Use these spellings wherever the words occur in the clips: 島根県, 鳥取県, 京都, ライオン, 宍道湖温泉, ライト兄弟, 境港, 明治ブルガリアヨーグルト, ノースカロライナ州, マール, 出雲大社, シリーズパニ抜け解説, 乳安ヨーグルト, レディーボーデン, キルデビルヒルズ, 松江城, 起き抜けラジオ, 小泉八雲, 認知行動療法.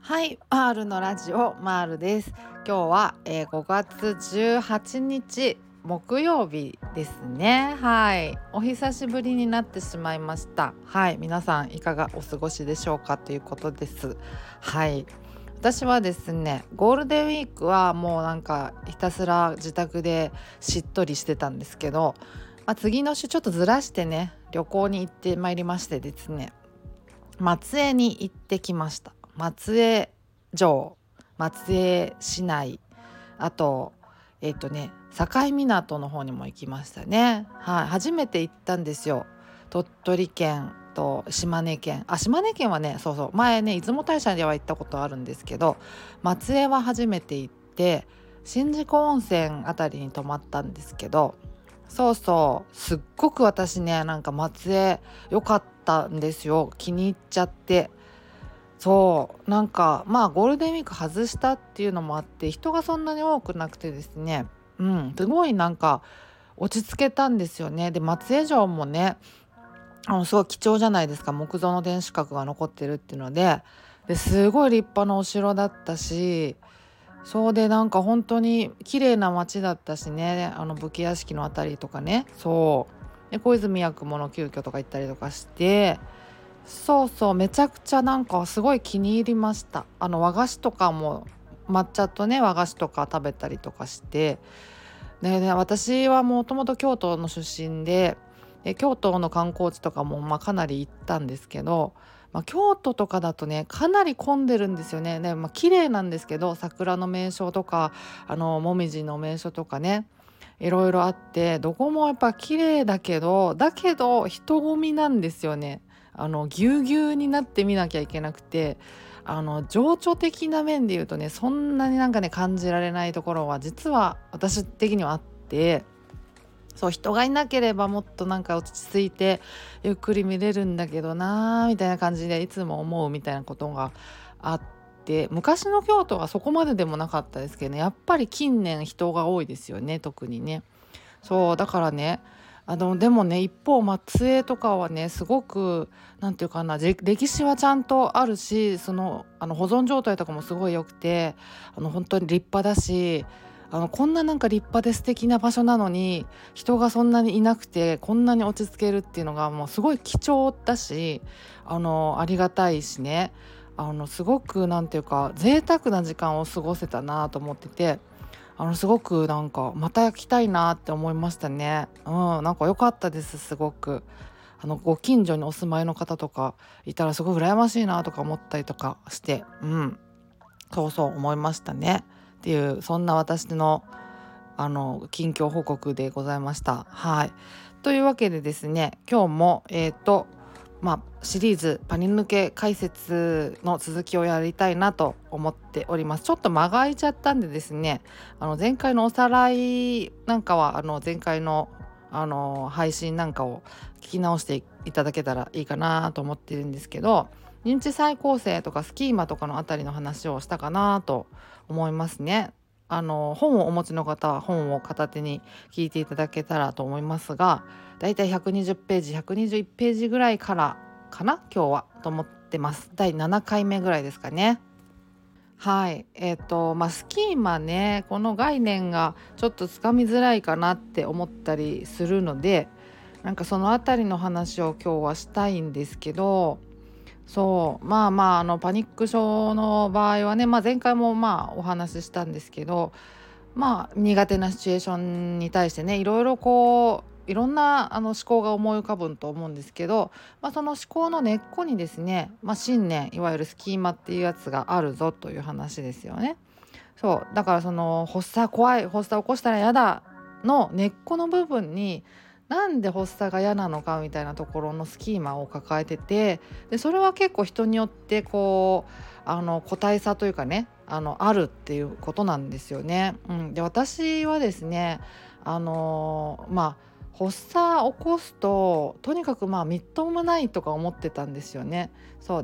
はい、マールのラジオ、マールです。今日は、5月18日木曜日ですね。はい、お久しぶりになってしまいました。はい、皆さんいかがお過ごしでしょうかということです。はい、私はですね、ゴールデンウィークはもうなんかひたすら自宅でしっとりしてたんですけど、次の週ちょっとずらしてね、旅行に行ってまいりましてですね、松江に行ってきました。松江城、松江市内、あと境港の方にも行きましたね。はい、初めて行ったんですよ。鳥取県と島根県、島根県はね、そう前ね、出雲大社では行ったことあるんですけど、松江は初めて行って宍道湖温泉あたりに泊まったんですけど、すっごく私ね、なんか松江良かったんですよ。気に入っちゃって、なんかゴールデンウィーク外したっていうのもあって、人がそんなに多くなくてですね、すごいなんか落ち着けたんですよね。で、松江城もね、すごい貴重じゃないですか。木造の天守閣が残ってるっていうので、すごい立派なお城だったし、そうで、なんか本当に綺麗な町だったしね、武家屋敷のあたりとかね、で小泉八雲の旧居とか行ったりとかして、めちゃくちゃなんかすごい気に入りました。和菓子とかも抹茶とね、和菓子とか食べたりとかして、私はもともと京都の出身で、京都の観光地とかもかなり行ったんですけど、京都とかだとね、かなり混んでるんですよね。綺麗なんですけど、桜の名所とかもみじの名所とかね、いろいろあって、どこもやっぱ綺麗だけど、人混みなんですよね。ぎゅうぎゅうになって見なきゃいけなくて、情緒的な面で言うとね、そんなになんかね、感じられないところは実は私的にはあって、人がいなければもっとなんか落ち着いてゆっくり見れるんだけどなみたいな感じでいつも思うみたいなことがあって、昔の京都はそこまででもなかったですけどね、やっぱり近年人が多いですよね、特にね。だからね、でもね、一方松江とかはね、すごくなんていうかな、歴史はちゃんとあるし、保存状態とかもすごい良くて、本当に立派だし、こんななんか立派で素敵な場所なのに、人がそんなにいなくてこんなに落ち着けるっていうのがもうすごい貴重だし、ありがたいしね、すごくなんていうか贅沢な時間を過ごせたなと思ってて、すごくなんかまた来たいなって思いましたね。なんか良かったです。すごくご近所にお住まいの方とかいたらすごく羨ましいなとか思ったりとかして、思いましたねっていう、そんな私の近況報告でございました。はい、というわけでですね、今日もシリーズパニ抜け解説の続きをやりたいなと思っております。ちょっと間が空いちゃったんでですね、前回のおさらいなんかは前回の配信なんかを聞き直していただけたらいいかなと思ってるんですけど、認知再構成とかスキーマとかのあたりの話をしたかなと思いますね。本をお持ちの方は本を片手に聞いていただけたらと思いますが、だいたい120ページ121ページぐらいからかな、今日はと思ってます。第7回目ぐらいですかね。はい、スキーマね、この概念がちょっとつかみづらいかなって思ったりするので、なんかそのあたりの話を今日はしたいんですけど、パニック症の場合はね、前回もお話ししたんですけど、苦手なシチュエーションに対してね、いろいろいろんな思考が思い浮かぶと思うんですけど、その思考の根っこにですね、信念、いわゆるスキーマっていうやつがあるぞという話ですよね。だから発作怖い、発作起こしたらやだの根っこの部分に、なんで発作が嫌なのかみたいなところのスキーマを抱えてて、それは結構人によって個体差というかね、あるっていうことなんですよね。で、私はですね、発作起こすととにかくみっともないとか思ってたんですよね。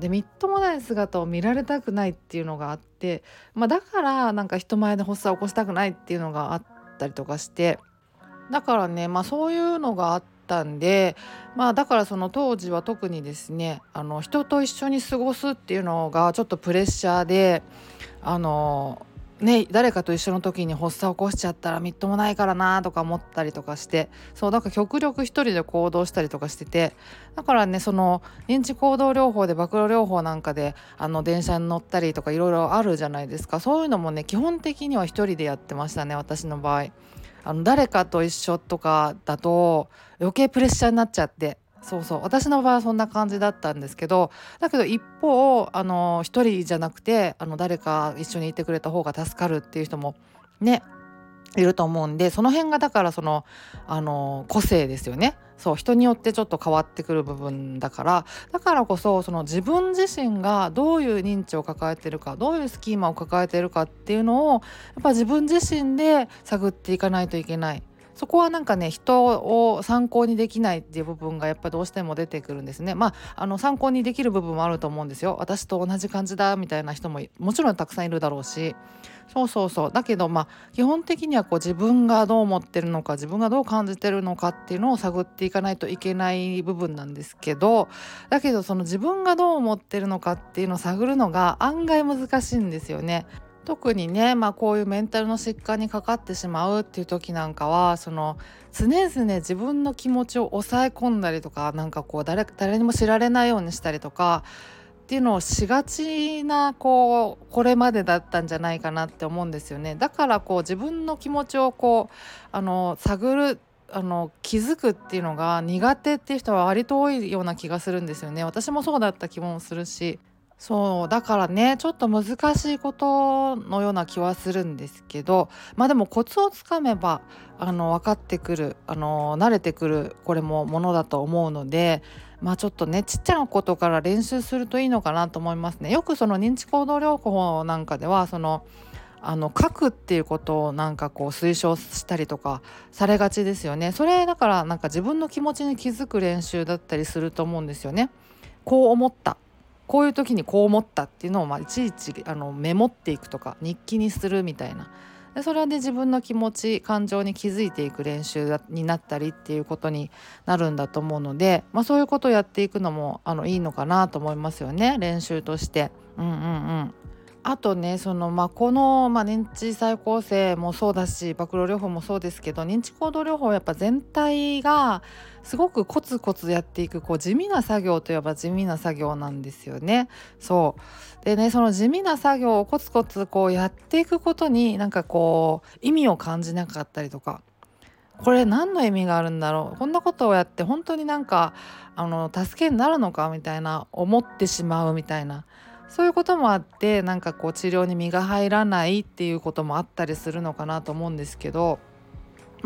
で、みっともない姿を見られたくないっていうのがあって、だからなんか人前で発作起こしたくないっていうのがあったりとかして、だからね、そういうのがあっったんで、だからその当時は特にですね、人と一緒に過ごすっていうのがちょっとプレッシャーで、誰かと一緒の時に発作起こしちゃったらみっともないからなとか思ったりとかして、そうだから極力一人で行動したりとかしてて、だからね、その認知行動療法で暴露療法なんかで電車に乗ったりとかいろいろあるじゃないですか。そういうのもね、基本的には一人でやってましたね、私の場合。誰かと一緒とかだと余計プレッシャーになっちゃって、そう私の場合はそんな感じだったんですけど、だけど一方一人じゃなくて誰か一緒にいてくれた方が助かるっていう人もねいると思うんで、その辺がだから個性ですよね。そう、人によってちょっと変わってくる部分だから、だからこそ、その自分自身がどういう認知を抱えてるか、どういうスキーマを抱えてるかっていうのをやっぱ自分自身で探っていかないといけない。そこはなんかね、人を参考にできないっていう部分がやっぱどうしても出てくるんですね。参考にできる部分もあると思うんですよ。私と同じ感じだみたいな人ももちろんたくさんいるだろうし、そうだけど基本的には自分がどう思ってるのか、自分がどう感じてるのかっていうのを探っていかないといけない部分なんですけど、だけどその自分がどう思ってるのかっていうのを探るのが案外難しいんですよね。特にね、こういうメンタルの疾患にかかってしまうっていう時なんかは、常々自分の気持ちを抑え込んだりとか、誰にも知られないようにしたりとかっていうのをしがちなこれまでだったんじゃないかなって思うんですよね。だから自分の気持ちを探る、気づくっていうのが苦手っていう人は割と多いような気がするんですよね。私もそうだった気もするし、そうだからね、ちょっと難しいことのような気はするんですけど、でもコツをつかめば分かってくる、慣れてくるこれもものだと思うので、ちょっとね、ちっちゃなことから練習するといいのかなと思いますね。よく認知行動療法なんかでは書くっていうことを推奨したりとかされがちですよね。それだから自分の気持ちに気づく練習だったりすると思うんですよね。こう思った、こういう時にこう思ったっていうのをいちいちメモっていくとか日記にするみたいな、でそれで自分の気持ち、感情に気づいていく練習になったりっていうことになるんだと思うので、そういうことをやっていくのもいいのかなと思いますよね、練習として。あとね、認知再構成もそうだし、暴露療法もそうですけど、認知行動療法はやっぱ全体がすごくコツコツやっていく地味な作業といえば地味な作業なんですよね。そうでね、その地味な作業をコツコツやっていくことに意味を感じなかったりとか、これ何の意味があるんだろう、こんなことをやって本当に助けになるのかみたいな思ってしまうみたいな、そういうこともあって治療に身が入らないっていうこともあったりするのかなと思うんですけど、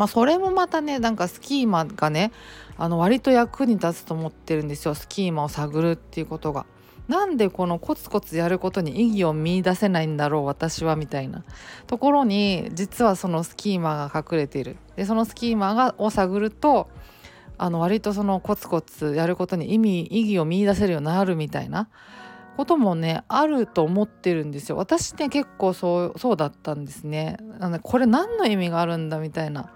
それもまたね、スキーマがね割と役に立つと思ってるんですよ、スキーマを探るっていうことが。なんでコツコツやることに意義を見出せないんだろう私はみたいなところに、実はそのスキーマが隠れている。でそのスキーマを探ると割とコツコツやることに意義を見出せるようになるみたいなこともねあると思ってるんですよ。私ね結構そうだったんですね。これ何の意味があるんだみたいな、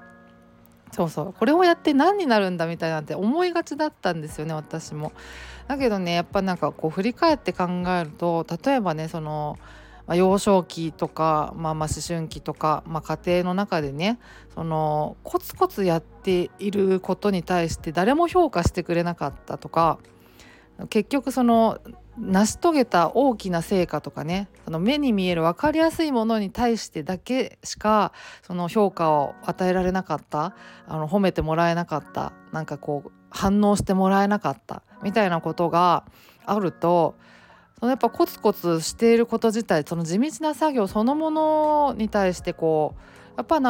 これをやって何になるんだみたいなって思いがちだったんですよね、私も。だけどね、やっぱ振り返って考えると、例えばね幼少期とか、思春期とか、家庭の中でねコツコツやっていることに対して誰も評価してくれなかったとか、結局成し遂げた大きな成果とかね、目に見える分かりやすいものに対してだけしか評価を与えられなかった、褒めてもらえなかった、反応してもらえなかったみたいなことがあると、やっぱコツコツしていること自体、地道な作業そのものに対してやっぱ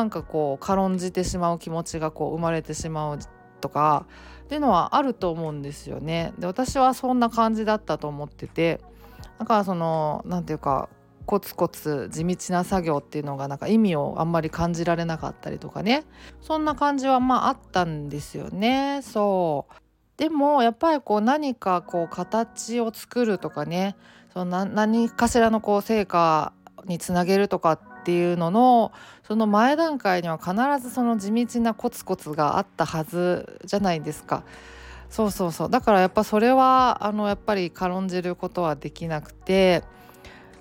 軽んじてしまう気持ちが生まれてしまうとかっていうのはあると思うんですよね。で私はそんな感じだったと思ってて、だからなんていうかコツコツ地道な作業っていうのが意味をあんまり感じられなかったりとかね、そんな感じはあったんですよね。そうでもやっぱり何か形を作るとかね、何かしらの成果につなげるとかっっていうののその前段階には必ずその地道なコツコツがあったはずじゃないですか。そうそうそう、だからやっぱそれはやっぱり軽んじることはできなくて、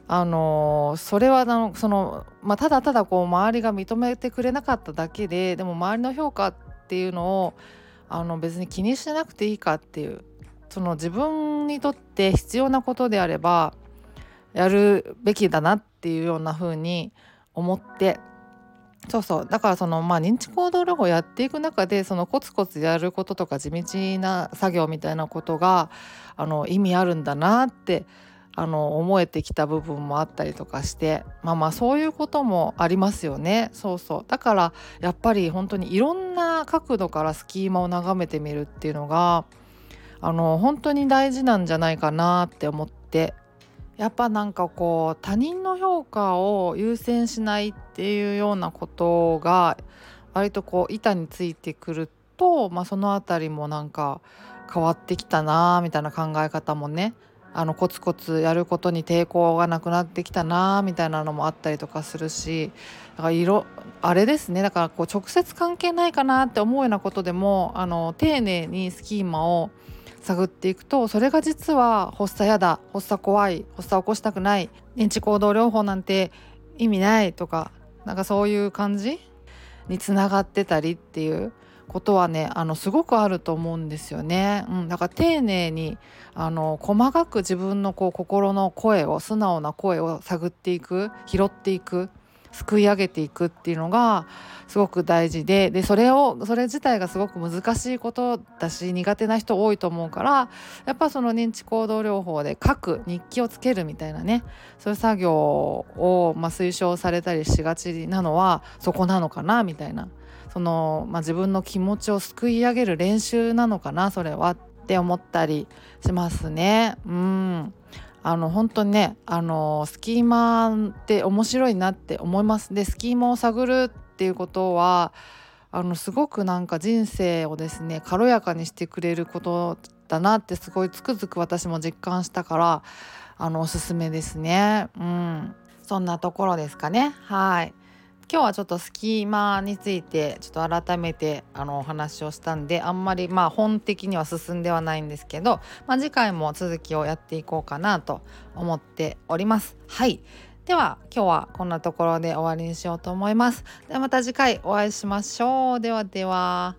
それはただただこう周りが認めてくれなかっただけで、でも周りの評価っていうのを別に気にしなくていいかっていう、その自分にとって必要なことであればやるべきだなっていうような風に思って、そうそう、だから認知行動療法やっていく中でそのコツコツやることとか地道な作業みたいなことが意味あるんだなって思えてきた部分もあったりとかして、まあそういうこともありますよね。そうそう、だからやっぱり本当にいろんな角度からスキーマを眺めてみるっていうのが本当に大事なんじゃないかなって思って、やっぱなんかこう他人の評価を優先しないっていうようなことが割とこう板についてくると、そのあたりもなんか変わってきたなみたいな考え方もね、コツコツやることに抵抗がなくなってきたなみたいなのもあったりとかするし、だからあれですね、だからこう直接関係ないかなって思うようなことでも丁寧にスキーマを探っていくと、それが実は発作やだ、発作怖い、発作起こしたくない、認知行動療法なんて意味ないとか、なんかそういう感じにつながってたりっていうことはね、すごくあると思うんですよね。だから丁寧に細かく自分のこう心の声を、素直な声を探っていく、拾っていく、すくい上げていくっていうのがすごく大事で、それ自体がすごく難しいことだし苦手な人多いと思うから、やっぱその認知行動療法で書く、日記をつけるみたいなね、そういう作業を推奨されたりしがちなのはそこなのかなみたいな、自分の気持ちをすくい上げる練習なのかなそれはって思ったりしますね。本当にね、スキーマって面白いなって思います。で、スキーマを探るっていうことはすごくなんか人生をですね軽やかにしてくれることだなってすごいつくづく私も実感したから、おすすめですね。そんなところですかね。はい。今日はちょっとスキーマについてちょっと改めてお話をしたんで、あんまり本的には進んではないんですけど、次回も続きをやっていこうかなと思っております。はい、では今日はこんなところで終わりにしようと思います。ではまた次回お会いしましょう。ではでは。